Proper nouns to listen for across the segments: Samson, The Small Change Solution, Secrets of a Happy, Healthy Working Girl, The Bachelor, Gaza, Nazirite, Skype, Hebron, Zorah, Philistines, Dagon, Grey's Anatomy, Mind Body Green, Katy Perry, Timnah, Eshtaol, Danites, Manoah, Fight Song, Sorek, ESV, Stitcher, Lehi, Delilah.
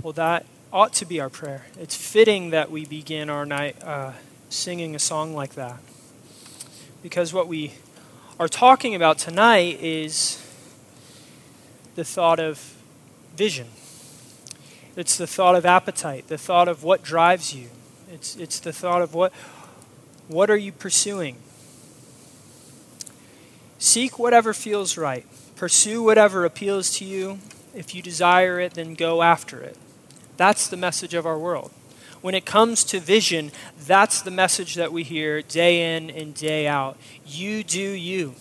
Well, that ought to be our prayer. It's fitting that we begin our night singing a song like that. Because what we are talking about tonight is the thought of vision. It's the thought of appetite, the thought of what drives you. It's the thought of what are you pursuing? Seek whatever feels right. Pursue whatever appeals to you. If you desire it, then go after it. That's the message of our world. When it comes to vision, that's the message that we hear day in and day out. You do you.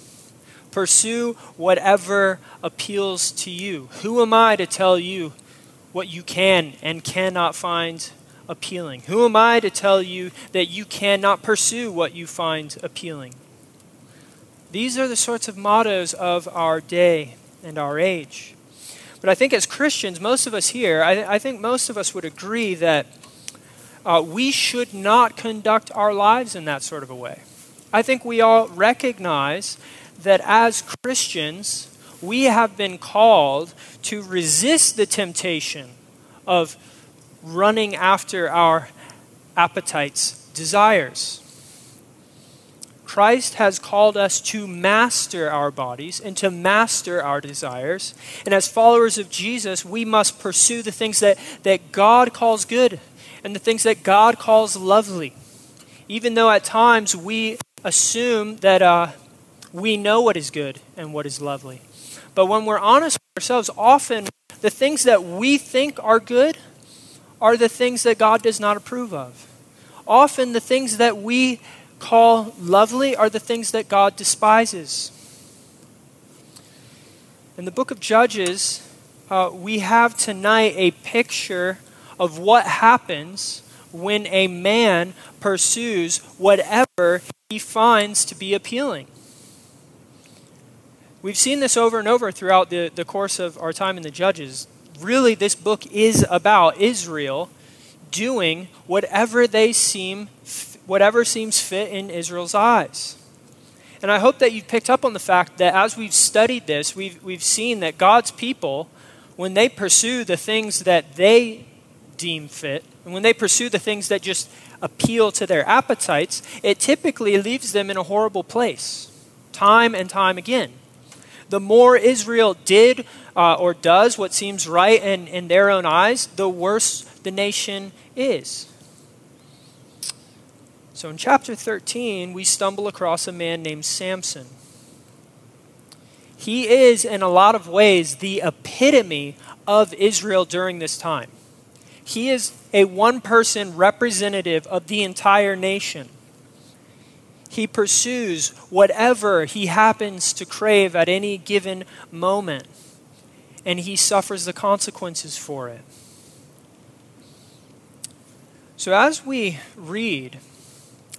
Pursue whatever appeals to you. Who am I to tell you what you can and cannot find appealing? Who am I to tell you that you cannot pursue what you find appealing? These are the sorts of mottos of our day and our age. But I think as Christians, most of us here, I think most of us would agree that we should not conduct our lives in that sort of a way. I think we all recognize that as Christians, we have been called to resist the temptation of running after our appetites, desires. Christ has called us to master our bodies and to master our desires. And as followers of Jesus, we must pursue the things that God calls good and the things that God calls lovely. Even though at times we assume that we know what is good and what is lovely. But when we're honest with ourselves, often the things that we think are good are the things that God does not approve of. Often the things that we call lovely are the things that God despises. In the book of Judges, we have tonight a picture of what happens when a man pursues whatever he finds to be appealing. We've seen this over and over throughout the course of our time in the Judges. Really, this book is about Israel doing whatever seems fit in Israel's eyes. And I hope that you've picked up on the fact that as we've studied this, we've seen that God's people, when they pursue the things that they deem fit, and when they pursue the things that just appeal to their appetites, it typically leaves them in a horrible place, time and time again. The more Israel did or does what seems right in their own eyes, the worse the nation is. So in chapter 13, we stumble across a man named Samson. He is, in a lot of ways, the epitome of Israel during this time. He is a one-person representative of the entire nation. He pursues whatever he happens to crave at any given moment, and he suffers the consequences for it. So as we read,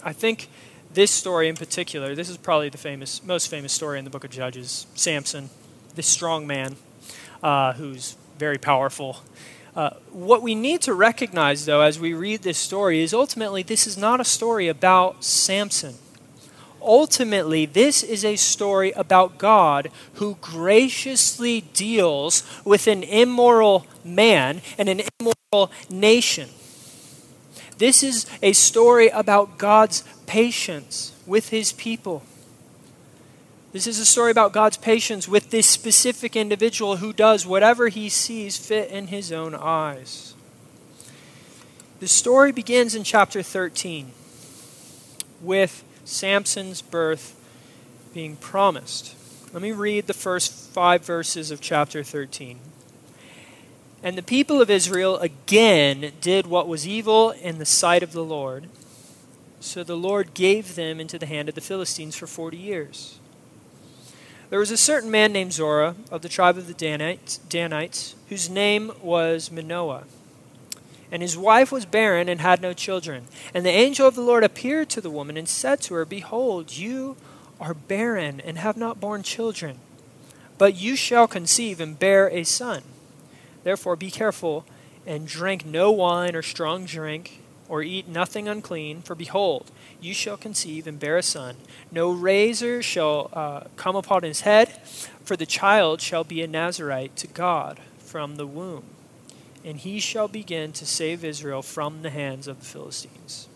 I think this story in particular, this is probably the most famous story in the book of Judges, Samson, this strong man who's very powerful. What we need to recognize, though, as we read this story is ultimately this is not a story about Samson. Ultimately, this is a story about God who graciously deals with an immoral man and an immoral nation. This is a story about God's patience with his people. This is a story about God's patience with this specific individual who does whatever he sees fit in his own eyes. The story begins in chapter 13 with Samson's birth being promised. Let me read the first 5 verses of chapter 13. And the people of Israel again did what was evil in the sight of the Lord. So the Lord gave them into the hand of the Philistines for 40 years. There was a certain man named Zorah of the tribe of the Danites, whose name was Manoah. And his wife was barren and had no children. And the angel of the Lord appeared to the woman and said to her, "Behold, you are barren and have not borne children, but you shall conceive and bear a son. Therefore be careful and drink no wine or strong drink or eat nothing unclean, for behold, you shall conceive and bear a son. No razor shall come upon his head, for the child shall be a Nazirite to God from the womb. and he shall begin to save Israel from the hands of the Philistines.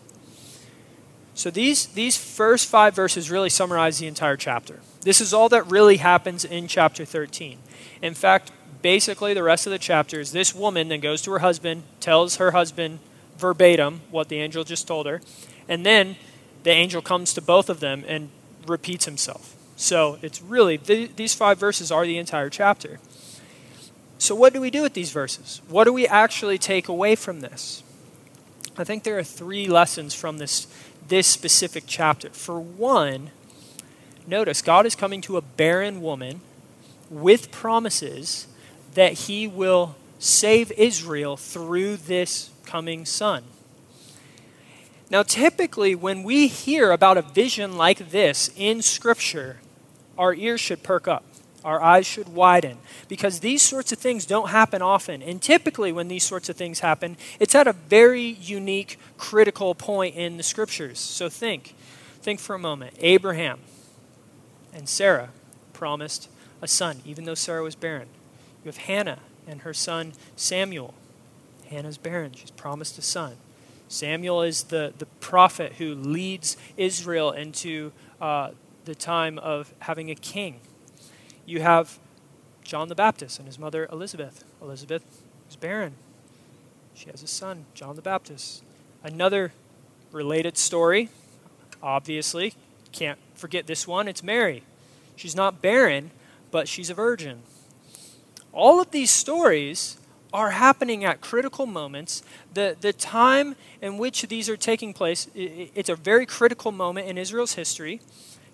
So these first 5 verses really summarize the entire chapter. This is all that really happens in chapter 13. In fact, basically the rest of the chapter is this woman then goes to her husband, tells her husband verbatim what the angel just told her, and then the angel comes to both of them and repeats himself. So it's really, these 5 verses are the entire chapter. So what do we do with these verses? What do we actually take away from this? I think there are 3 lessons from this specific chapter. For one, notice God is coming to a barren woman with promises that he will save Israel through this coming son. Now, typically, when we hear about a vision like this in Scripture, our ears should perk up. Our eyes should widen, because these sorts of things don't happen often. And typically when these sorts of things happen, it's at a very unique, critical point in the Scriptures. So think for a moment. Abraham and Sarah promised a son, even though Sarah was barren. You have Hannah and her son Samuel. Hannah's barren. She's promised a son. Samuel is the prophet who leads Israel into the time of having a king. You have John the Baptist and his mother Elizabeth. Elizabeth is barren. She has a son, John the Baptist. Another related story, obviously, can't forget this one, it's Mary. She's not barren, but she's a virgin. All of these stories are happening at critical moments. The time in which these are taking place, it's a very critical moment in Israel's history.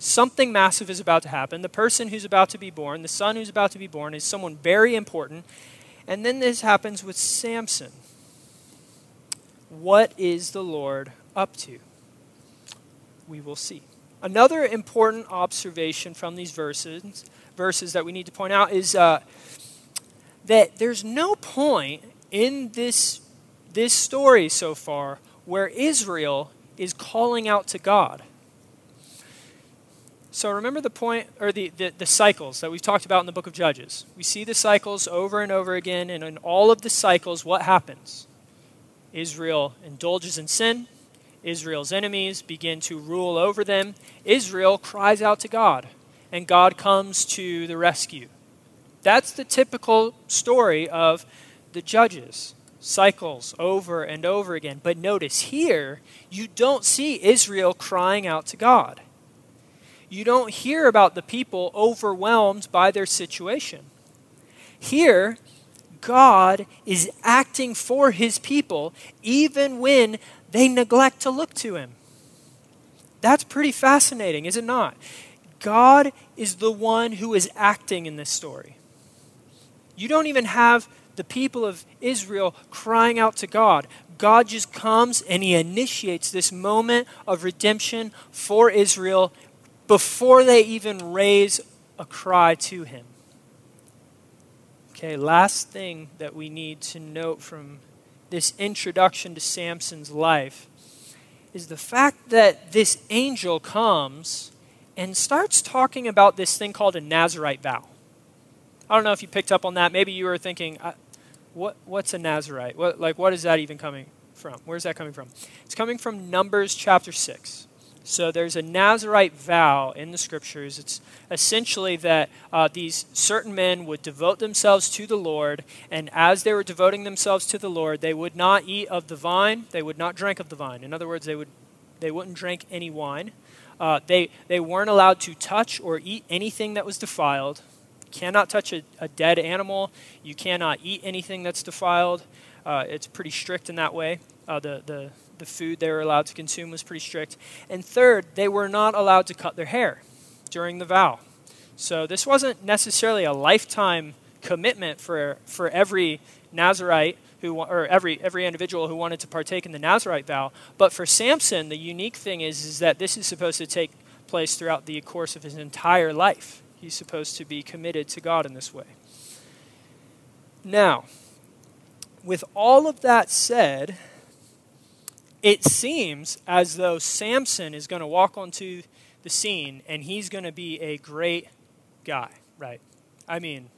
Something massive is about to happen. The person who's about to be born, the son who's about to be born, is someone very important. And then this happens with Samson. What is the Lord up to? We will see. Another important observation from these verses that we need to point out is that there's no point in this story so far where Israel is calling out to God. So remember the point, or the cycles that we've talked about in the book of Judges. We see the cycles over and over again, and in all of the cycles, what happens? Israel indulges in sin. Israel's enemies begin to rule over them. Israel cries out to God, and God comes to the rescue. That's the typical story of the Judges. Cycles over and over again. But notice here, you don't see Israel crying out to God. You don't hear about the people overwhelmed by their situation. Here, God is acting for his people even when they neglect to look to him. That's pretty fascinating, is it not? God is the one who is acting in this story. You don't even have the people of Israel crying out to God. God just comes and he initiates this moment of redemption for Israel before they even raise a cry to him. Okay, last thing that we need to note from this introduction to Samson's life is the fact that this angel comes and starts talking about this thing called a Nazirite vow. I don't know if you picked up on that. Maybe you were thinking, what's a Nazirite? What is that even coming from? Where's that coming from? It's coming from Numbers chapter 6. So there's a Nazirite vow in the Scriptures. It's essentially that these certain men would devote themselves to the Lord, and as they were devoting themselves to the Lord, they would not eat of the vine, they would not drink of the vine. In other words, they wouldn't drink any wine. They weren't allowed to touch or eat anything that was defiled. You cannot touch a dead animal. You cannot eat anything that's defiled. It's pretty strict in that way. The food they were allowed to consume was pretty strict. And third, they were not allowed to cut their hair during the vow. So this wasn't necessarily a lifetime commitment for every Nazirite or every individual who wanted to partake in the Nazirite vow. But for Samson, the unique thing is that this is supposed to take place throughout the course of his entire life. He's supposed to be committed to God in this way. Now, with all of that said, it seems as though Samson is going to walk onto the scene and he's going to be a great guy, right? I mean,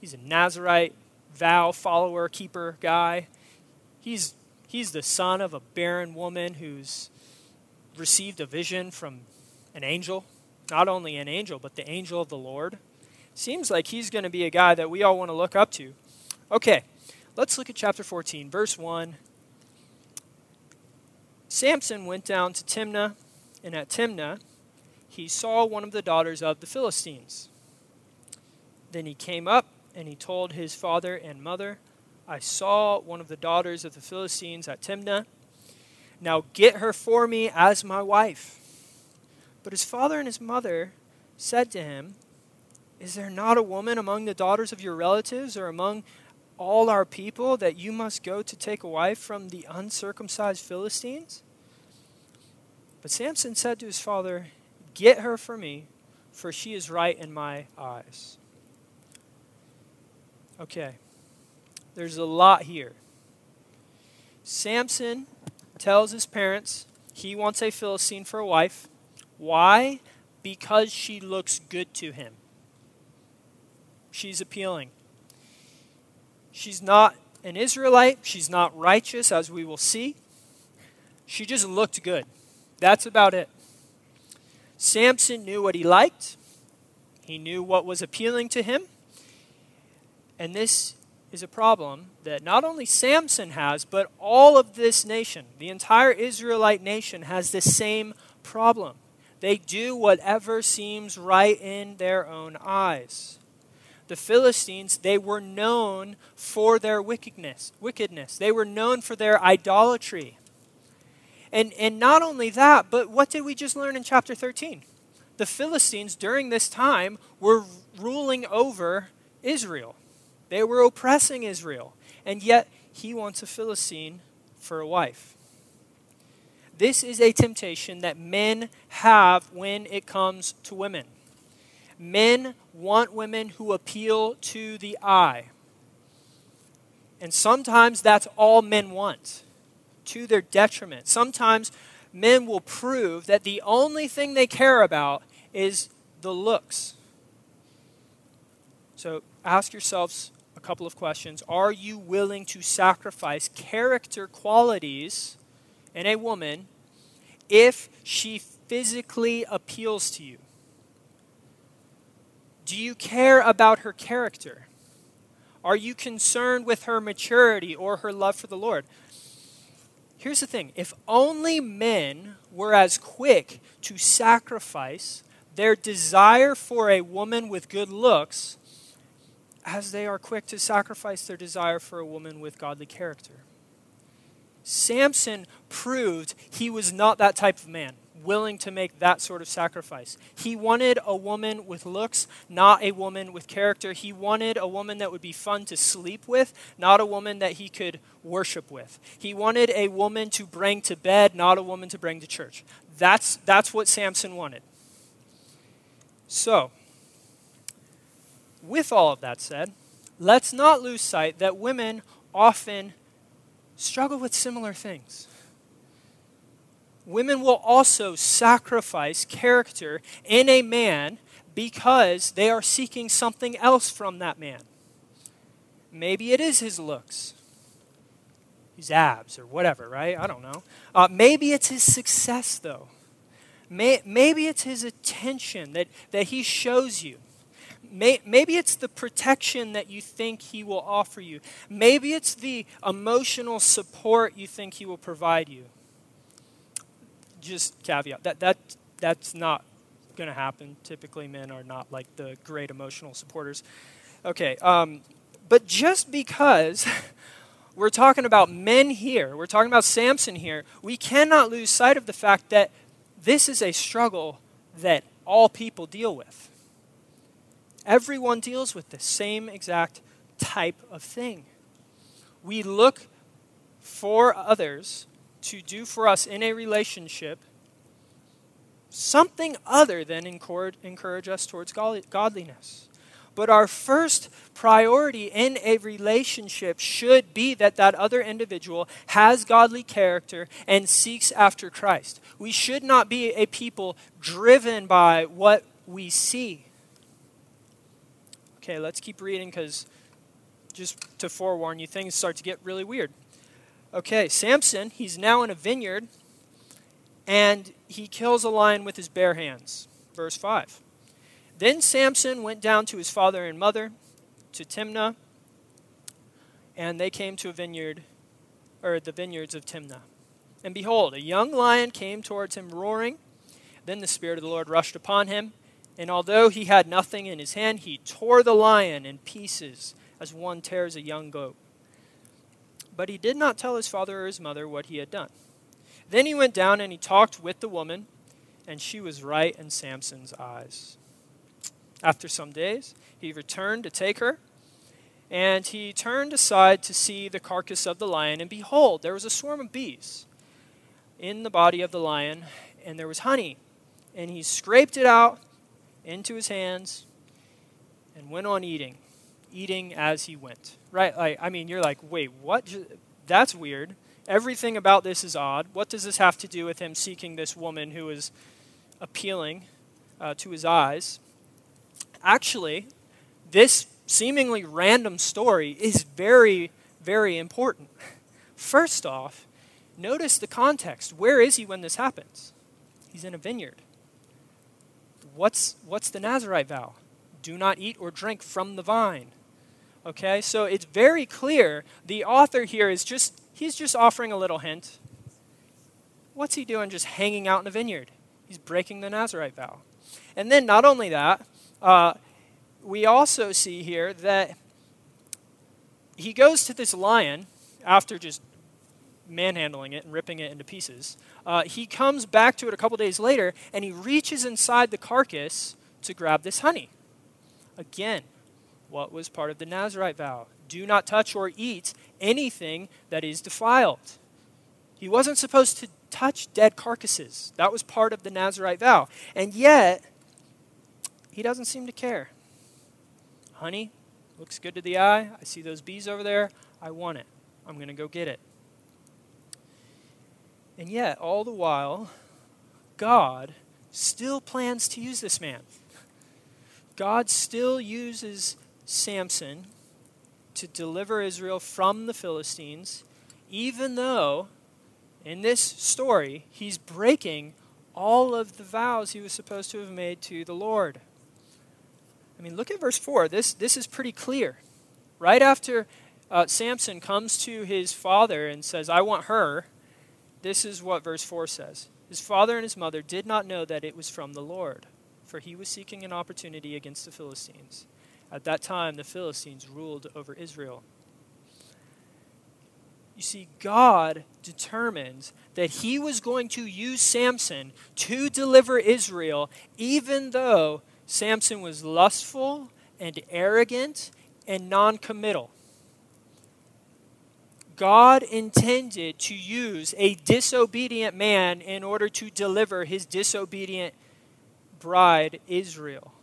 he's a Nazirite, vow follower, keeper guy. He's the son of a barren woman who's received a vision from an angel. Not only an angel, but the angel of the Lord. Seems like he's going to be a guy that we all want to look up to. Okay, let's look at chapter 14, verse 1. Samson went down to Timnah, and at Timnah he saw one of the daughters of the Philistines. Then he came up, and he told his father and mother, I saw one of the daughters of the Philistines at Timnah. Now get her for me as my wife. But his father and his mother said to him, Is there not a woman among the daughters of your relatives or among all our people that you must go to take a wife from the uncircumcised Philistines? But Samson said to his father, Get her for me, for she is right in my eyes. Okay, there's a lot here. Samson tells his parents he wants a Philistine for a wife. Why? Because she looks good to him. She's appealing. She's not an Israelite. She's not righteous, as we will see. She just looked good. That's about it. Samson knew what he liked. He knew what was appealing to him. And this is a problem that not only Samson has, but all of this nation, the entire Israelite nation, has the same problem. They do whatever seems right in their own eyes. The Philistines, they were known for their wickedness. They were known for their idolatry. And not only that, but what did we just learn in chapter 13? The Philistines during this time were ruling over Israel. They were oppressing Israel. And yet, he wants a Philistine for a wife. This is a temptation that men have when it comes to women. Men want women who appeal to the eye. And sometimes that's all men want, to their detriment. Sometimes men will prove that the only thing they care about is the looks. So ask yourselves a couple of questions. Are you willing to sacrifice character qualities in a woman if she physically appeals to you? Do you care about her character? Are you concerned with her maturity or her love for the Lord? Here's the thing. If only men were as quick to sacrifice their desire for a woman with good looks as they are quick to sacrifice their desire for a woman with godly character. Samson proved he was not that type of man, willing to make that sort of sacrifice. He wanted a woman with looks, not a woman with character. He wanted a woman that would be fun to sleep with, not a woman that he could worship with. He wanted a woman to bring to bed, not a woman to bring to church. That's what Samson wanted. So, with all of that said, let's not lose sight that women often struggle with similar things. Women will also sacrifice character in a man because they are seeking something else from that man. Maybe it is his looks, his abs or whatever, right? I don't know. Maybe it's his success, though. Maybe it's his attention that he shows you. Maybe it's the protection that you think he will offer you. Maybe it's the emotional support you think he will provide you. Just caveat, that's not going to happen. Typically, men are not like the great emotional supporters. Okay, but just because we're talking about men here, we're talking about Samson here, we cannot lose sight of the fact that this is a struggle that all people deal with. Everyone deals with the same exact type of thing. We look for others to do for us in a relationship something other than encourage us towards godliness. But our first priority in a relationship should be that other individual has godly character and seeks after Christ. We should not be a people driven by what we see. Okay, let's keep reading because just to forewarn you, things start to get really weird. Okay, Samson, he's now in a vineyard, and he kills a lion with his bare hands. Verse 5. Then Samson went down to his father and mother, to Timnah, and they came to a vineyard, or the vineyards of Timnah. And behold, a young lion came towards him roaring. Then the Spirit of the Lord rushed upon him, and although he had nothing in his hand, he tore the lion in pieces as one tears a young goat. But he did not tell his father or his mother what he had done. Then he went down and he talked with the woman, and she was right in Samson's eyes. After some days, he returned to take her, and he turned aside to see the carcass of the lion, and behold, there was a swarm of bees in the body of the lion, and there was honey. And he scraped it out into his hands and went on eating as he went. Right? You're like, wait, what? That's weird. Everything about this is odd. What does this have to do with him seeking this woman who is appealing to his eyes? Actually, this seemingly random story is very, very important. First off, notice the context. Where is he when this happens? He's in a vineyard. What's the Nazirite vow? Do not eat or drink from the vine. Okay, so it's very clear the author here is he's just offering a little hint. What's he doing just hanging out in a vineyard? He's breaking the Nazirite vow. And then not only that, we also see here that he goes to this lion after just manhandling it and ripping it into pieces. He comes back to it a couple days later, and he reaches inside the carcass to grab this honey. Again, what was part of the Nazirite vow? Do not touch or eat anything that is defiled. He wasn't supposed to touch dead carcasses. That was part of the Nazirite vow. And yet, he doesn't seem to care. Honey, looks good to the eye. I see those bees over there. I want it. I'm going to go get it. And yet, all the while, God still plans to use this man. God still uses Samson to deliver Israel from the Philistines, even though in this story, he's breaking all of the vows he was supposed to have made to the Lord. I mean, look at verse 4. This is pretty clear. Right after Samson comes to his father and says, I want her, this is what verse 4 says. His father and his mother did not know that it was from the Lord, for he was seeking an opportunity against the Philistines. At that time, the Philistines ruled over Israel. You see, God determined that he was going to use Samson to deliver Israel, even though Samson was lustful and arrogant and non-committal. God intended to use a disobedient man in order to deliver his disobedient bride, Israel.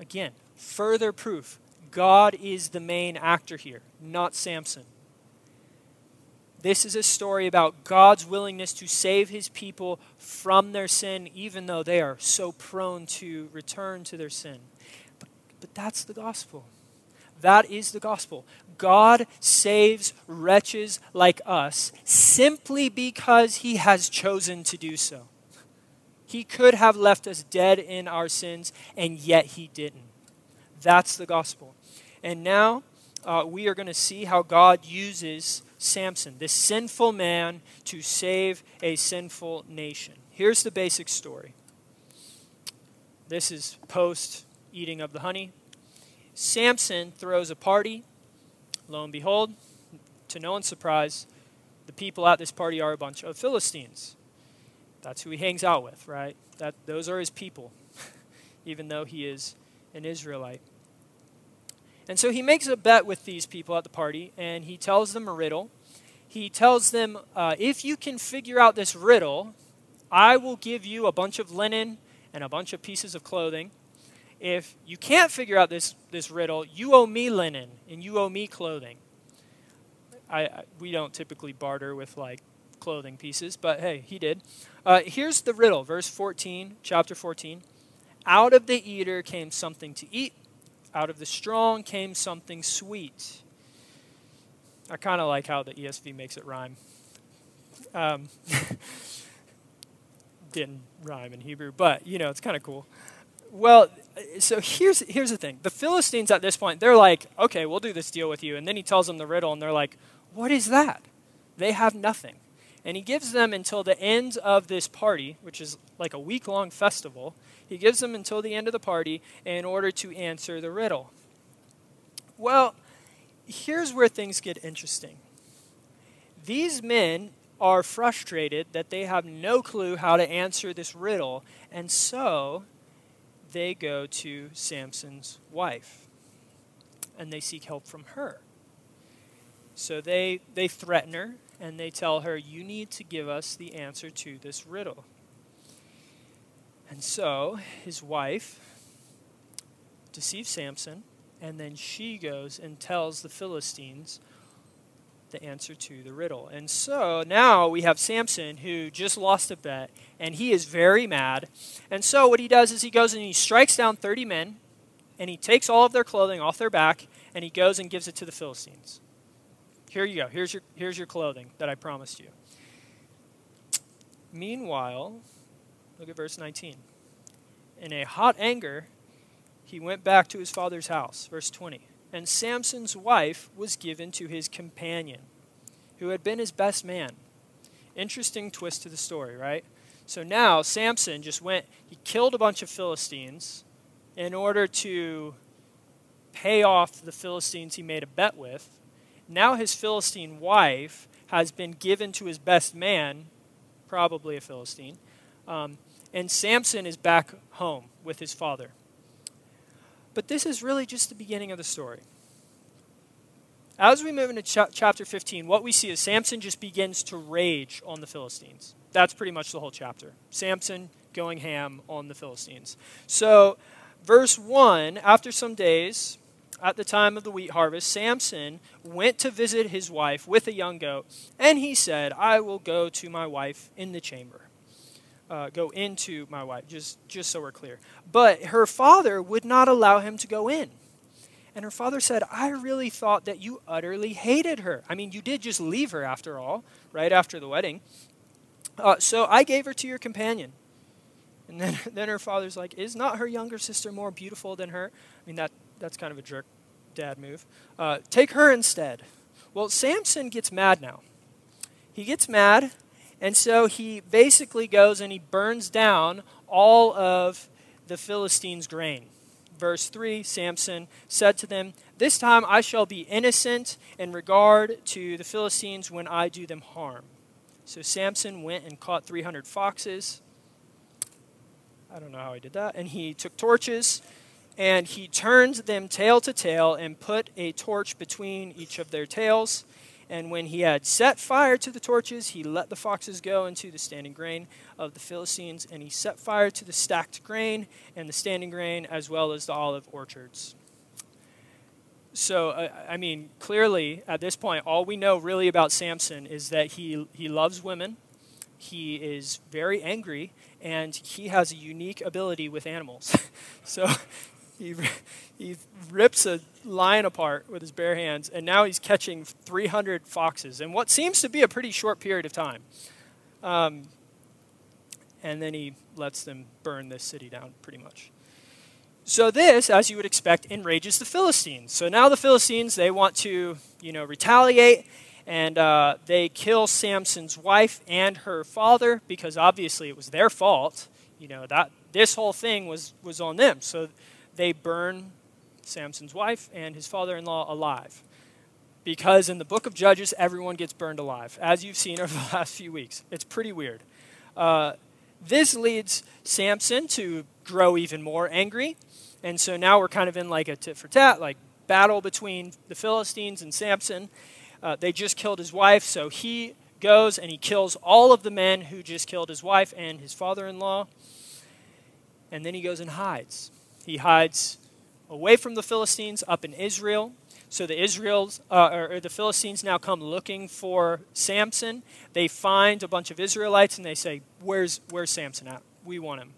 Again, further proof. God is the main actor here, not Samson. This is a story about God's willingness to save his people from their sin, even though they are so prone to return to their sin. But that's the gospel. That is the gospel. God saves wretches like us simply because he has chosen to do so. He could have left us dead in our sins, and yet he didn't. That's the gospel. And now we are going to see how God uses Samson, this sinful man, to save a sinful nation. Here's the basic story. This is post-eating of the honey. Samson throws a party. Lo and behold, to no one's surprise, the people at this party are a bunch of Philistines. That's who he hangs out with, right? Those are his people, even though he is an Israelite. And so he makes a bet with these people at the party, and he tells them a riddle. He tells them, if you can figure out this riddle, I will give you a bunch of linen and a bunch of pieces of clothing. If you can't figure out this riddle, you owe me linen and you owe me clothing. We don't typically barter with clothing pieces, but hey, he did. Here's the riddle, verse 14, chapter 14. Out of the eater came something to eat. Out of the strong came something sweet. I kind of like how the ESV makes it rhyme. Didn't rhyme in Hebrew, but, you know, it's kind of cool. Well, so here's the thing. The Philistines at this point, they're like, okay, we'll do this deal with you. And then he tells them the riddle, and they're like, what is that? They have nothing. And he gives them until the end of this party, which is like a week-long festival. He gives them until the end of the party in order to answer the riddle. Well, here's where things get interesting. These men are frustrated that they have no clue how to answer this riddle, and so they go to Samson's wife, and they seek help from her. So they threaten her, and they tell her, you need to give us the answer to this riddle. And so his wife deceives Samson, and then she goes and tells the Philistines the answer to the riddle. And so now we have Samson who just lost a bet, and he is very mad. And so what he does is he goes and he strikes down 30 men, and he takes all of their clothing off their back, and he goes and gives it to the Philistines. Here you go. Here's your clothing that I promised you. Meanwhile, look at verse 19. In a hot anger, he went back to his father's house. Verse 20. And Samson's wife was given to his companion, who had been his best man. Interesting twist to the story, right? So now Samson just went, he killed a bunch of Philistines in order to pay off the Philistines he made a bet with. Now his Philistine wife has been given to his best man, probably a Philistine, and Samson is back home with his father. But this is really just the beginning of the story. As we move into chapter 15, what we see is Samson just begins to rage on the Philistines. That's pretty much the whole chapter. Samson going ham on the Philistines. So verse 1, after some days, at the time of the wheat harvest, Samson went to visit his wife with a young goat, and he said, I will go to my wife in the chamber. Go into my wife, just so we're clear. But her father would not allow him to go in. And her father said, I really thought that you utterly hated her. I mean, you did just leave her after all, right after the wedding. So I gave her to your companion. And then her father's like, is not her younger sister more beautiful than her? I mean, that's kind of a jerk dad move. Take her instead. Well, Samson gets mad now. He gets mad, and so he basically goes and he burns down all of the Philistines' grain. Verse 3, Samson said to them, this time I shall be innocent in regard to the Philistines when I do them harm. So Samson went and caught 300 foxes. I don't know how he did that. And he took torches, and he turned them tail to tail and put a torch between each of their tails. And when he had set fire to the torches, he let the foxes go into the standing grain of the Philistines. And he set fire to the stacked grain and the standing grain, as well as the olive orchards. So, I mean, clearly at this point, all we know really about Samson is that he loves women. He is very angry, and he has a unique ability with animals. So He rips a lion apart with his bare hands, and now he's catching 300 foxes in what seems to be a pretty short period of time. And then he lets them burn this city down, pretty much. So this, as you would expect, enrages the Philistines. So now the Philistines, they want to, retaliate, and they kill Samson's wife and her father, because obviously it was their fault. That this whole thing was on them. So they burn Samson's wife and his father-in-law alive, because in the book of Judges, everyone gets burned alive, as you've seen over the last few weeks. It's pretty weird. This leads Samson to grow even more angry, and so now we're kind of in like a tit-for-tat, like battle between the Philistines and Samson. They just killed his wife, so he goes and he kills all of the men who just killed his wife and his father-in-law, and then he goes and hides. He hides away from the Philistines up in Israel. So the Philistines now come looking for Samson. They find a bunch of Israelites, and they say, where's Samson at? We want him.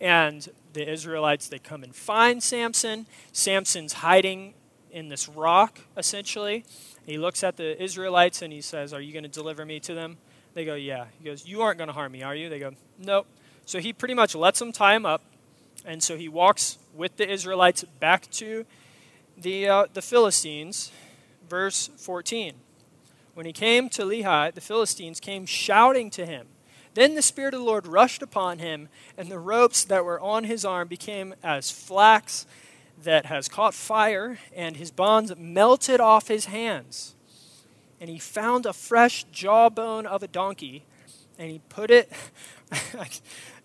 And the Israelites, they come and find Samson. Samson's hiding in this rock, essentially. He looks at the Israelites and he says, "Are you going to deliver me to them?" They go, "Yeah." He goes, "You aren't going to harm me, are you?" They go, "Nope." So he pretty much lets them tie him up. And so he walks with the Israelites back to the Philistines. Verse 14. When he came to Lehi, the Philistines came shouting to him. Then the Spirit of the Lord rushed upon him, and the ropes that were on his arm became as flax that has caught fire, and his bonds melted off his hands. And he found a fresh jawbone of a donkey, and he put it,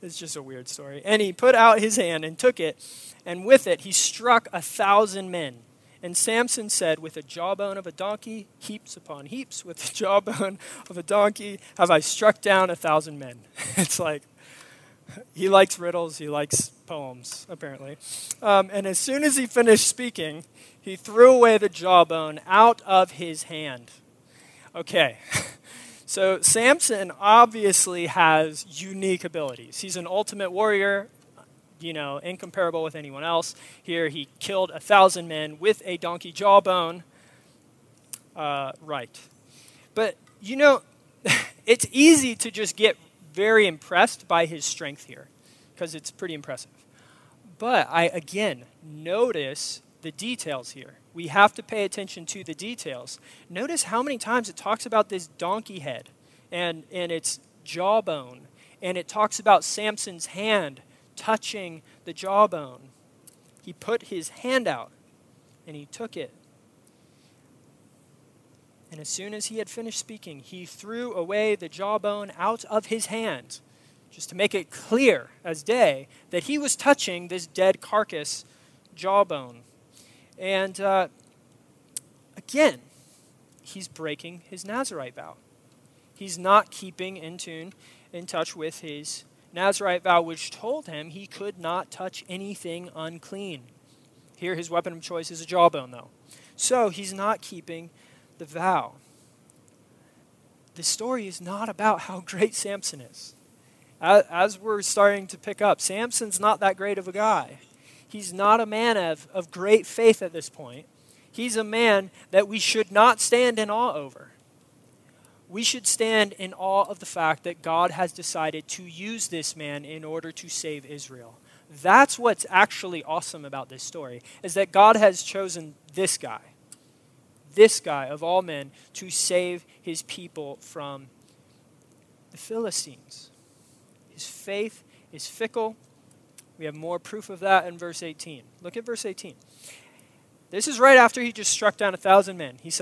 it's just a weird story, and he put out his hand and took it, and with it he struck 1,000 men. And Samson said, "With a jawbone of a donkey, heaps upon heaps, with the jawbone of a donkey, have I struck down 1,000 men." It's like, he likes riddles, he likes poems, apparently. And as soon as he finished speaking, he threw away the jawbone out of his hand. Okay, so Samson obviously has unique abilities. He's an ultimate warrior, incomparable with anyone else. Here he killed 1,000 men with a donkey jawbone. Right. But, it's easy to just get very impressed by his strength here, because it's pretty impressive. But I, again, notice the details here. We have to pay attention to the details. Notice how many times it talks about this donkey head and its jawbone, and it talks about Samson's hand touching the jawbone. He put his hand out and he took it. And as soon as he had finished speaking, he threw away the jawbone out of his hand, just to make it clear as day that he was touching this dead carcass jawbone. And again, he's breaking his Nazirite vow. He's not keeping in touch with his Nazirite vow, which told him he could not touch anything unclean. Here his weapon of choice is a jawbone, though. So he's not keeping the vow. The story is not about how great Samson is. As we're starting to pick up, Samson's not that great of a guy. He's not a man of great faith at this point. He's a man that we should not stand in awe over. We should stand in awe of the fact that God has decided to use this man in order to save Israel. That's what's actually awesome about this story, is that God has chosen this guy of all men, to save his people from the Philistines. His faith is fickle. We have more proof of that in verse 18. Look at verse 18. This is right after he just struck down 1,000 men. It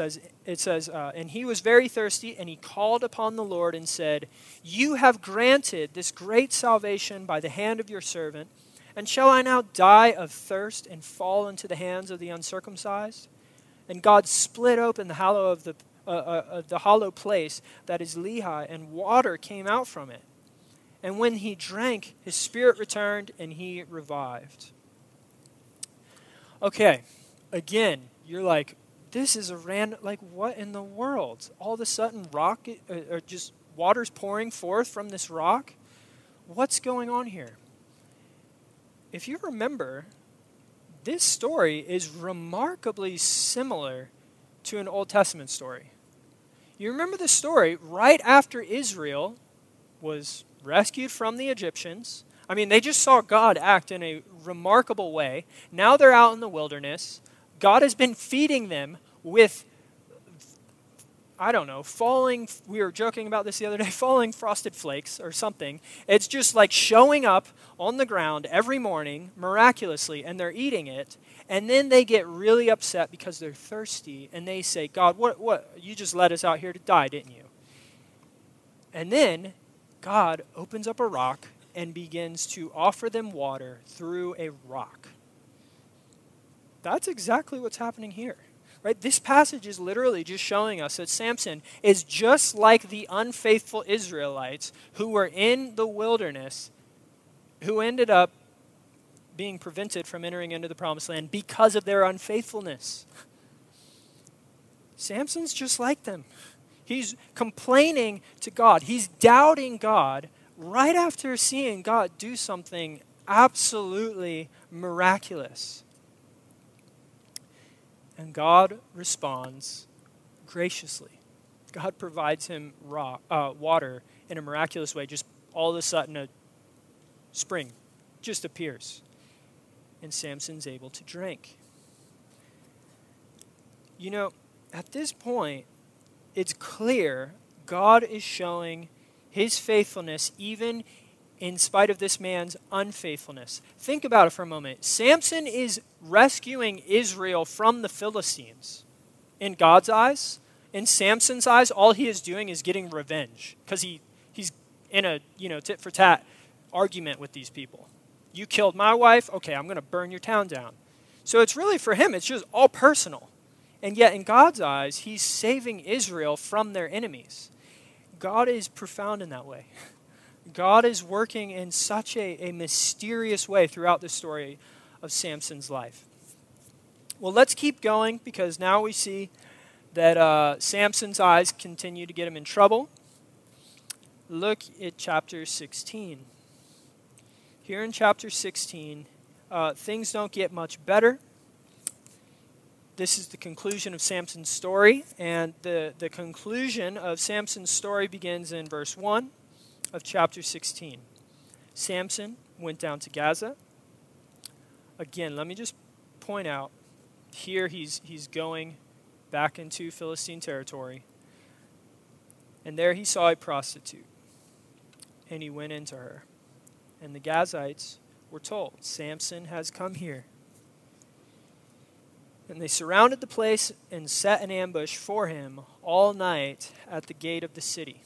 says, and he was very thirsty, and he called upon the Lord and said, "You have granted this great salvation by the hand of your servant, and shall I now die of thirst and fall into the hands of the uncircumcised?" And God split open the hollow of the hollow place that is Lehi, and water came out from it. And when he drank, his spirit returned, and he revived. Okay. Again, you're like, this is a random, like, what in the world? All of a sudden, just water's pouring forth from this rock? What's going on here? If you remember, this story is remarkably similar to an Old Testament story. You remember the story right after Israel was rescued from the Egyptians. I mean, they just saw God act in a remarkable way. Now they're out in the wilderness. God has been feeding them with, we were joking about this the other day, falling frosted flakes or something. It's just like showing up on the ground every morning miraculously, and they're eating it. And then they get really upset because they're thirsty, and they say, "God, what? You just led us out here to die, didn't you?" And then God opens up a rock and begins to offer them water through a rock. That's exactly what's happening here. Right? This passage is literally just showing us that Samson is just like the unfaithful Israelites who were in the wilderness, who ended up being prevented from entering into the promised land because of their unfaithfulness. Samson's just like them. He's complaining to God. He's doubting God right after seeing God do something absolutely miraculous. And God responds graciously. God provides him water in a miraculous way. Just all of a sudden, a spring just appears. And Samson's able to drink. You know, at this point, it's clear God is showing his faithfulness even in spite of this man's unfaithfulness. Think about it for a moment. Samson is rescuing Israel from the Philistines. In God's eyes, in Samson's eyes, all he is doing is getting revenge because he's in a tit for tat argument with these people. You killed my wife, okay, I'm going to burn your town down. So it's really for him, it's just all personal. And yet in God's eyes, he's saving Israel from their enemies. God is profound in that way. God is working in such a mysterious way throughout the story of Samson's life. Well, let's keep going because now we see that Samson's eyes continue to get him in trouble. Look at chapter 16. Here in chapter 16, things don't get much better. This is the conclusion of Samson's story, and the conclusion of Samson's story begins in verse 1 of chapter 16. Samson went down to Gaza. Again, let me just point out, here he's going back into Philistine territory, and there he saw a prostitute, and he went into her. And the Gazites were told, Samson has come here. And they surrounded the place and set an ambush for him all night at the gate of the city.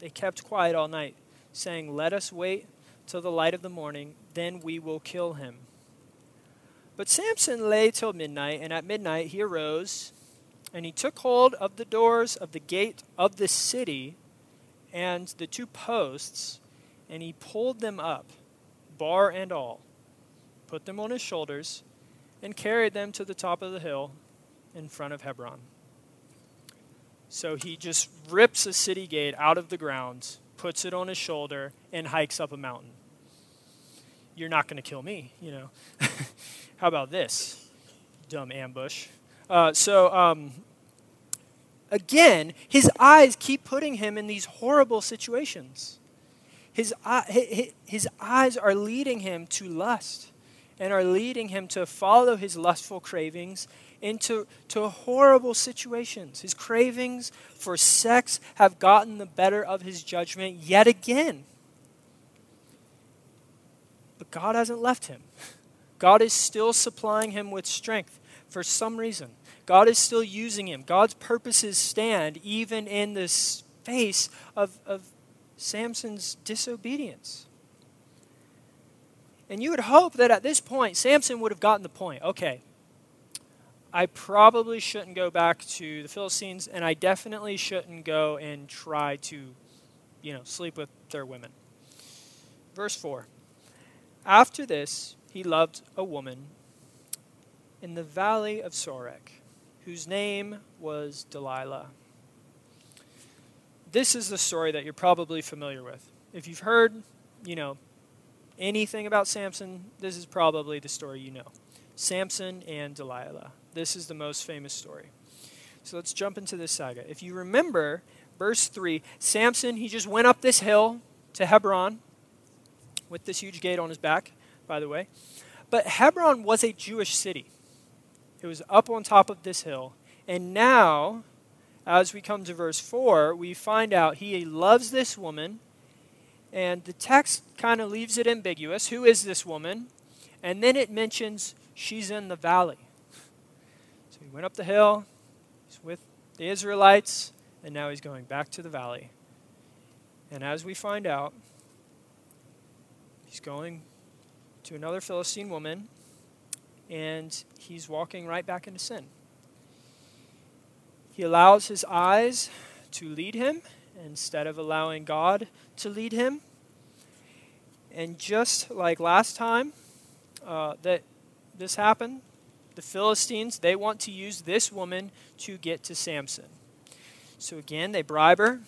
They kept quiet all night, saying, let us wait till the light of the morning, then we will kill him. But Samson lay till midnight, and at midnight he arose, and he took hold of the doors of the gate of the city and the two posts, and he pulled them up, bar and all, put them on his shoulders, and carried them to the top of the hill in front of Hebron. So he just rips a city gate out of the ground, puts it on his shoulder, and hikes up a mountain. You're not going to kill me, you know. How about this? Dumb ambush. Again, his eyes keep putting him in these horrible situations. His eyes are leading him to lust and are leading him to follow his lustful cravings into horrible situations. His cravings for sex have gotten the better of his judgment yet again. But God hasn't left him. God is still supplying him with strength for some reason. God is still using him. God's purposes stand even in the face of Samson's disobedience. And you would hope that at this point, Samson would have gotten the point. Okay, I probably shouldn't go back to the Philistines, and I definitely shouldn't go and try to, sleep with their women. Verse 4. After this, he loved a woman in the valley of Sorek, whose name was Delilah. This is the story that you're probably familiar with. If you've heard, anything about Samson, this is probably the story you know. Samson and Delilah. This is the most famous story. So let's jump into this saga. If you remember, verse 3, Samson, he just went up this hill to Hebron with this huge gate on his back, by the way. But Hebron was a Jewish city. It was up on top of this hill. And now, as we come to verse 4, we find out he loves this woman. And the text kind of leaves it ambiguous. Who is this woman? And then it mentions she's in the valley. So he went up the hill, he's with the Israelites, and now he's going back to the valley. And as we find out, he's going to another Philistine woman, and he's walking right back into sin. He allows his eyes to lead him instead of allowing God to lead him. And just like last time that this happened, the Philistines, they want to use this woman to get to Samson. So again, they bribe her.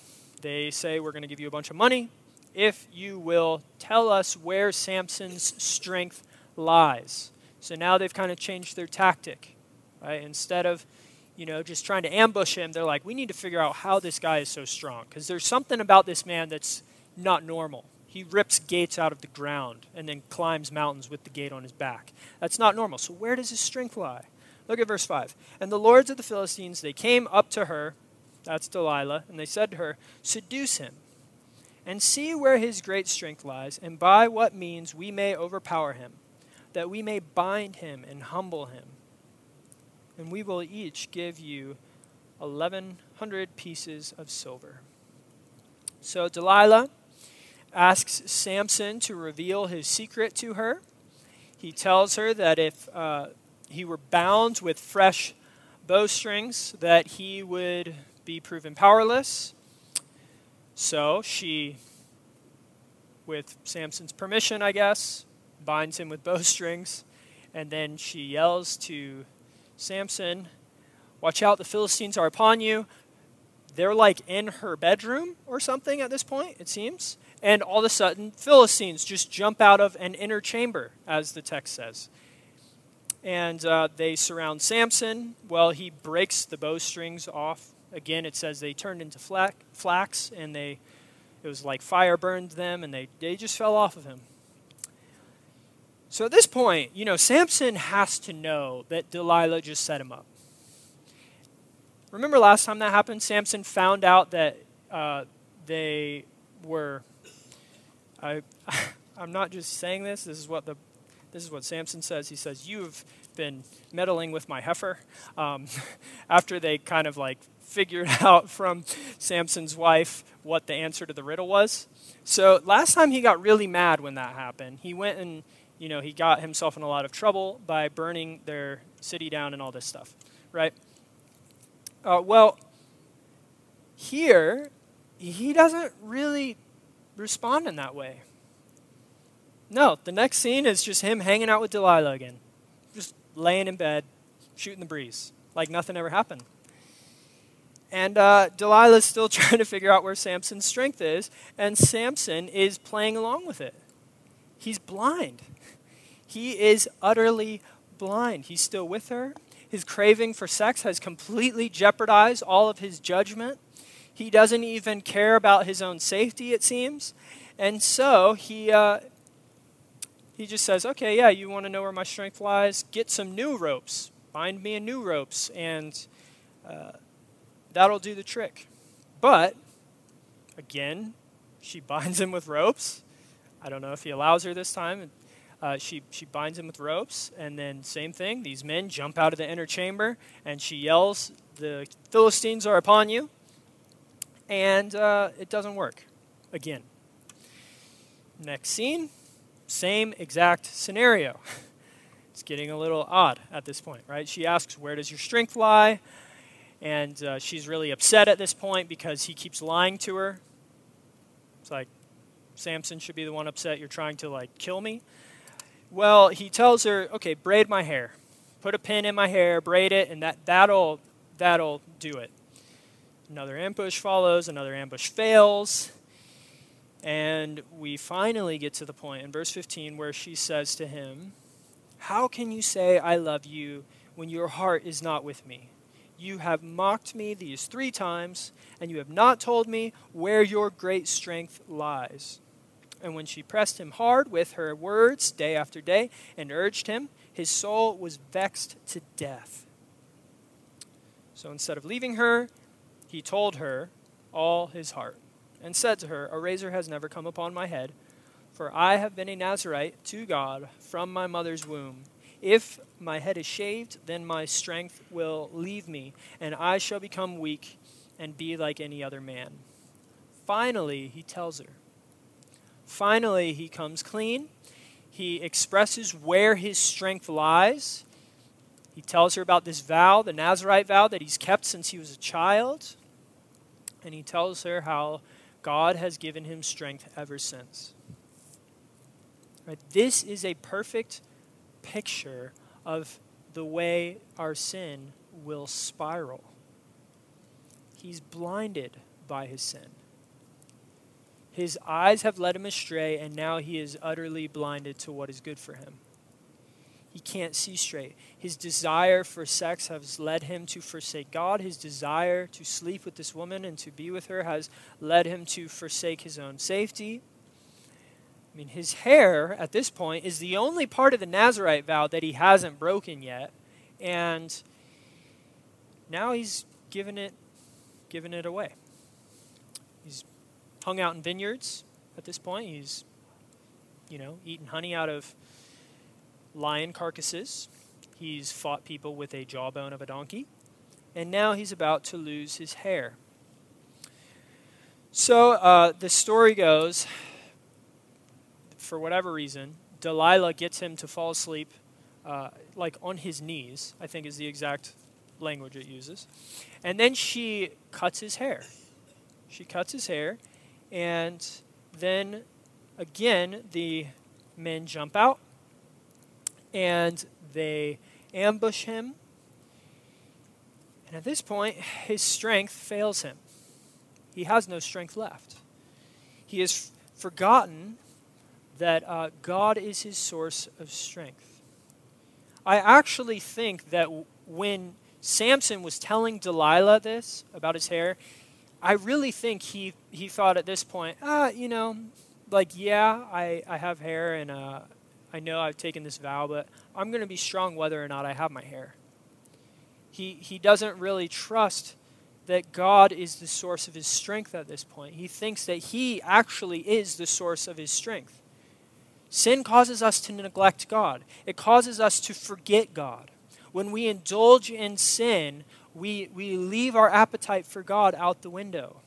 They say, we're going to give you a bunch of money. if you will, tell us where Samson's strength lies. So now they've kind of changed their tactic, right? Instead of, you know, just trying to ambush him, they're like, we need to figure out how this guy is so strong, because there's something about this man that's not normal. He rips gates out of the ground and then climbs mountains with the gate on his back. That's not normal. So where does his strength lie? Look at verse 5. And the lords of the Philistines, they came up to her, that's Delilah, and they said to her, seduce him and see where his great strength lies, and by what means we may overpower him, that we may bind him and humble him. And we will each give you 1,100 pieces of silver. So Delilah asks Samson to reveal his secret to her. He tells her that if he were bound with fresh bowstrings, that he would be proven powerless. So she, with Samson's permission, I guess, binds him with bowstrings, and then she yells to Samson, watch out, the Philistines are upon you. They're like in her bedroom or something at this point, it seems. And all of a sudden, Philistines just jump out of an inner chamber, as the text says. And they surround Samson. Well, he breaks the bowstrings off. Again, it says they turned into flax, and it was like fire burned them, and they just fell off of him. So at this point, you know, Samson has to know that Delilah just set him up. Remember last time that happened? Samson found out that they were... I'm not just saying this. This is what Samson says. He says, you've been meddling with my heifer. After they kind of like figured out from Samson's wife what the answer to the riddle was. So last time he got really mad when that happened. He went and... you know, he got himself in a lot of trouble by burning their city down and all this stuff, right? Well, here, he doesn't really respond in that way. No, the next scene is just him hanging out with Delilah again, just laying in bed, shooting the breeze, like nothing ever happened. And Delilah's still trying to figure out where Samson's strength is, and Samson is playing along with it. He's blind. He is utterly blind. He's still with her. His craving for sex has completely jeopardized all of his judgment. He doesn't even care about his own safety, it seems. And so he just says, okay, yeah, you want to know where my strength lies? Get some new ropes. Bind me in new ropes, and that'll do the trick. But, again, she binds him with ropes. I don't know if he allows her this time. She binds him with ropes, and then same thing. These men jump out of the inner chamber, and she yells, the Philistines are upon you. And it doesn't work again. Next scene, same exact scenario. It's getting a little odd at this point, right? She asks, where does your strength lie? And she's really upset at this point because he keeps lying to her. It's like, Samson should be the one upset. You're trying to, like, kill me. Well, he tells her, okay, braid my hair. Put a pin in my hair, braid it, and that'll do it. Another ambush follows, another ambush fails. And we finally get to the point in verse 15 where she says to him, how can you say I love you when your heart is not with me? You have mocked me these 3 times, and you have not told me where your great strength lies. And when she pressed him hard with her words day after day and urged him, his soul was vexed to death. So instead of leaving her, he told her all his heart and said to her, a razor has never come upon my head, for I have been a Nazirite to God from my mother's womb. If my head is shaved, then my strength will leave me, and I shall become weak and be like any other man. Finally, he tells her. Finally, he comes clean. He expresses where his strength lies. He tells her about this vow, the Nazirite vow that he's kept since he was a child. And he tells her how God has given him strength ever since. Right? This is a perfect picture of the way our sin will spiral. He's blinded by his sin. His eyes have led him astray, and now he is utterly blinded to what is good for him. He can't see straight. His desire for sex has led him to forsake God. His desire to sleep with this woman and to be with her has led him to forsake his own safety. I mean, his hair at this point is the only part of the Nazirite vow that he hasn't broken yet. And now he's given it away. He's hung out in vineyards at this point. He's, eaten honey out of lion carcasses. He's fought people with a jawbone of a donkey. And now he's about to lose his hair. So the story goes, for whatever reason, Delilah gets him to fall asleep like on his knees, I think is the exact language it uses. And then she cuts his hair. And then again, the men jump out. And they ambush him. And at this point, his strength fails him. He has no strength left. He has forgotten that God is his source of strength. I actually think that when Samson was telling Delilah this about his hair, I really think he thought at this point, I have hair and I know I've taken this vow, but I'm going to be strong whether or not I have my hair. He doesn't really trust that God is the source of his strength at this point. He thinks that he actually is the source of his strength. Sin causes us to neglect God. It causes us to forget God. When we indulge in sin, we leave our appetite for God out the window.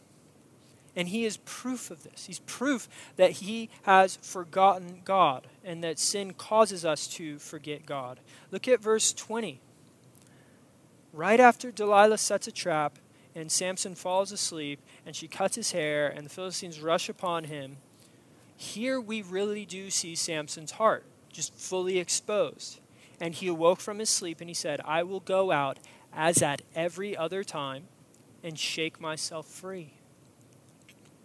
And he is proof of this. He's proof that he has forgotten God and that sin causes us to forget God. Look at verse 20. Right after Delilah sets a trap and Samson falls asleep and she cuts his hair and the Philistines rush upon him, here we really do see Samson's heart just fully exposed. And he awoke from his sleep and he said, "I will go out as at every other time and shake myself free."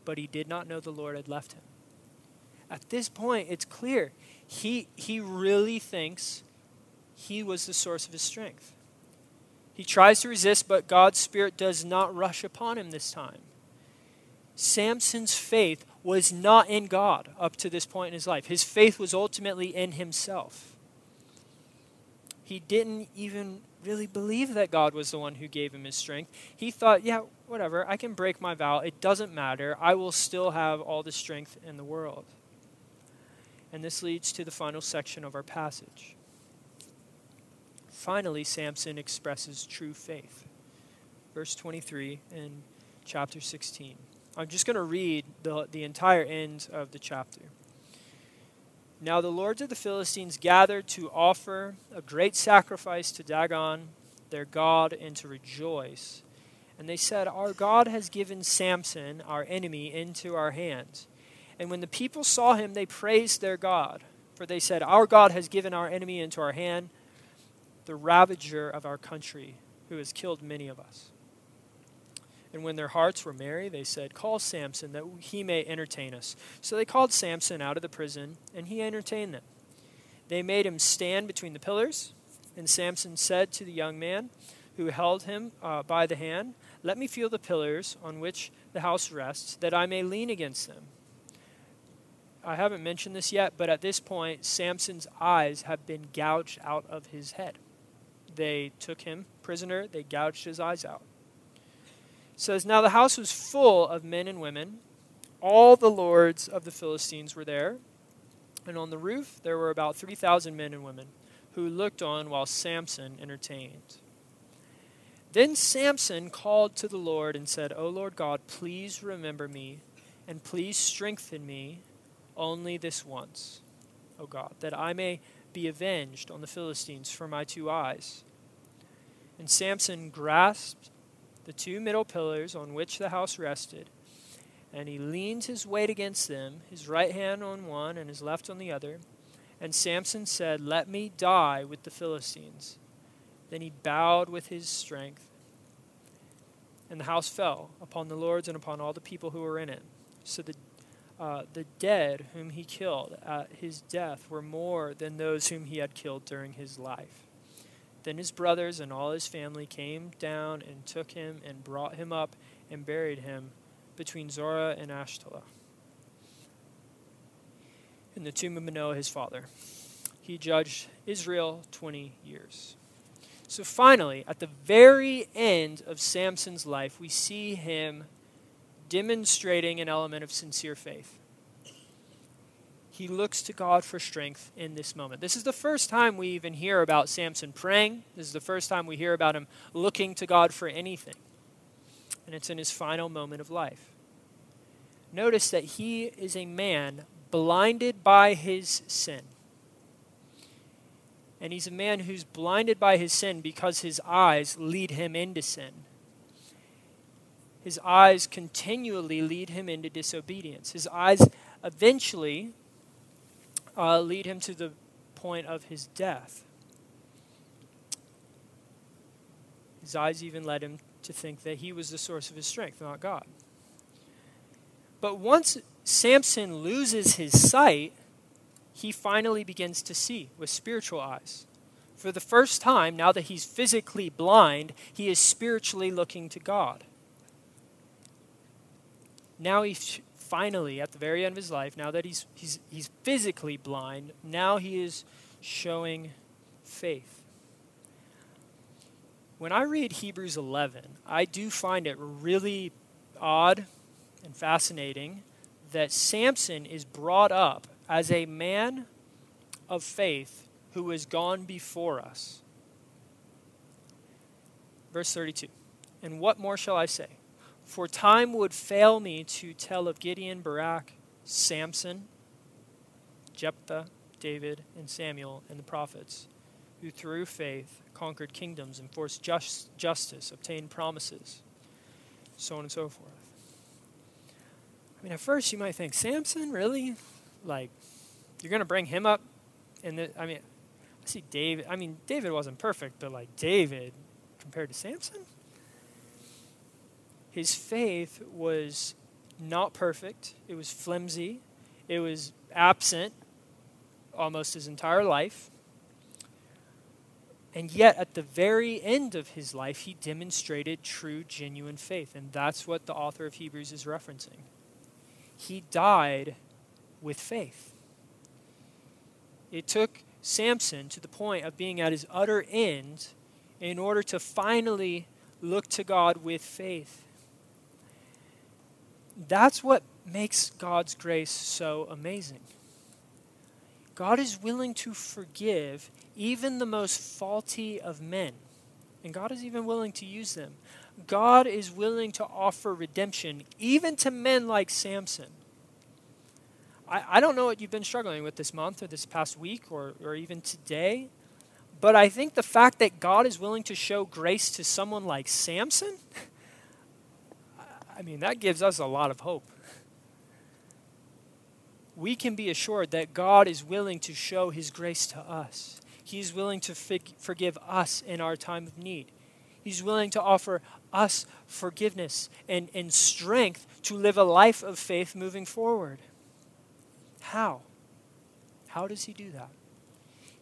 But he did not know the Lord had left him. At this point, it's clear. He really thinks he was the source of his strength. He tries to resist, but God's Spirit does not rush upon him this time. Samson's faith was not in God up to this point in his life. His faith was ultimately in himself. He didn't even really believe that God was the one who gave him his strength. He thought, whatever, I can break my vow. It doesn't matter. I will still have all the strength in the world. And this leads to the final section of our passage. Finally, Samson expresses true faith. Verse 23 in chapter 16. I'm just going to read the entire end of the chapter. Now the lords of the Philistines gathered to offer a great sacrifice to Dagon, their god, and to rejoice. And they said, "Our God has given Samson, our enemy, into our hands." And when the people saw him, they praised their God. For they said, "Our God has given our enemy into our hand, the ravager of our country, who has killed many of us." And when their hearts were merry, they said, "Call Samson, that he may entertain us." So they called Samson out of the prison, and he entertained them. They made him stand between the pillars, and Samson said to the young man who held him by the hand, "Let me feel the pillars on which the house rests, that I may lean against them." I haven't mentioned this yet, but at this point, Samson's eyes have been gouged out of his head. They took him prisoner, they gouged his eyes out. It says, now the house was full of men and women. All the lords of the Philistines were there. And on the roof there were about 3,000 men and women who looked on while Samson entertained. Then Samson called to the Lord and said, "O Lord God, please remember me and please strengthen me only this once, O God, that I may be avenged on the Philistines for my two eyes." And Samson grasped the two middle pillars on which the house rested, and he leaned his weight against them, his right hand on one and his left on the other. And Samson said, "Let me die with the Philistines." Then he bowed with his strength, and the house fell upon the lords and upon all the people who were in it. So that The dead whom he killed at his death were more than those whom he had killed during his life. Then his brothers and all his family came down and took him and brought him up and buried him between Zorah and Eshtaol, in the tomb of Manoah his father. He judged Israel 20 years. So finally, at the very end of Samson's life, we see him demonstrating an element of sincere faith. He looks to God for strength in this moment. This is the first time we even hear about Samson praying. This is the first time we hear about him looking to God for anything. And it's in his final moment of life. Notice that he is a man blinded by his sin. And he's a man who's blinded by his sin because his eyes lead him into sin. His eyes continually lead him into disobedience. His eyes eventually lead him to the point of his death. His eyes even led him to think that he was the source of his strength, not God. But once Samson loses his sight, he finally begins to see with spiritual eyes. For the first time, now that he's physically blind, he is spiritually looking to God. Now he finally, at the very end of his life, now that he's physically blind, now he is showing faith. When I read Hebrews 11, I do find it really odd and fascinating that Samson is brought up as a man of faith who has gone before us. Verse 32, "And what more shall I say? For time would fail me to tell of Gideon, Barak, Samson, Jephthah, David, and Samuel, and the prophets, who through faith conquered kingdoms, enforced justice, obtained promises," so on and so forth. I mean, at first you might think, Samson, really? Like, you're going to bring him up? I see David. I mean, David wasn't perfect, but like David compared to Samson? His faith was not perfect. It was flimsy. It was absent almost his entire life. And yet, at the very end of his life, he demonstrated true, genuine faith. And that's what the author of Hebrews is referencing. He died with faith. It took Samson to the point of being at his utter end in order to finally look to God with faith. That's what makes God's grace so amazing. God is willing to forgive even the most faulty of men, and God is even willing to use them. God is willing to offer redemption even to men like Samson. I don't know what you've been struggling with this month or this past week or even today, but I think the fact that God is willing to show grace to someone like Samson, I mean, that gives us a lot of hope. We can be assured that God is willing to show his grace to us. He is willing to forgive us in our time of need. He's willing to offer us forgiveness and strength to live a life of faith moving forward. How? How does he do that?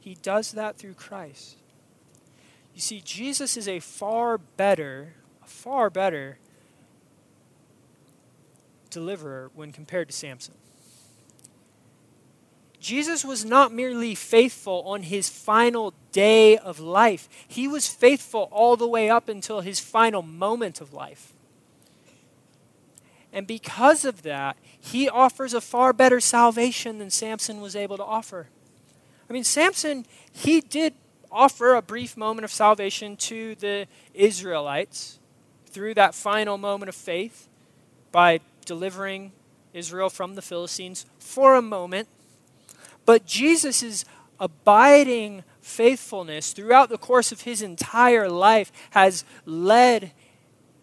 He does that through Christ. You see, Jesus is a far better deliverer when compared to Samson. Jesus was not merely faithful on his final day of life. He was faithful all the way up until his final moment of life. And because of that, he offers a far better salvation than Samson was able to offer. I mean, Samson, he did offer a brief moment of salvation to the Israelites through that final moment of faith by delivering Israel from the Philistines for a moment. But Jesus' abiding faithfulness throughout the course of his entire life has led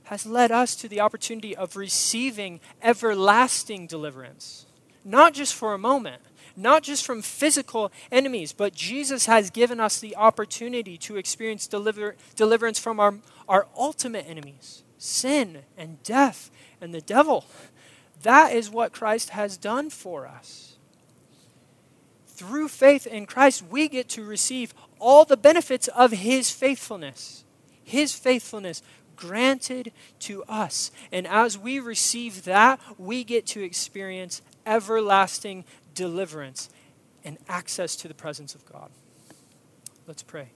us to the opportunity of receiving everlasting deliverance. Not just for a moment, not just from physical enemies, but Jesus has given us the opportunity to experience deliverance from our ultimate enemies, sin and death and the devil. That is what Christ has done for us. Through faith in Christ, we get to receive all the benefits of his faithfulness. His faithfulness granted to us. And as we receive that, we get to experience everlasting deliverance and access to the presence of God. Let's pray.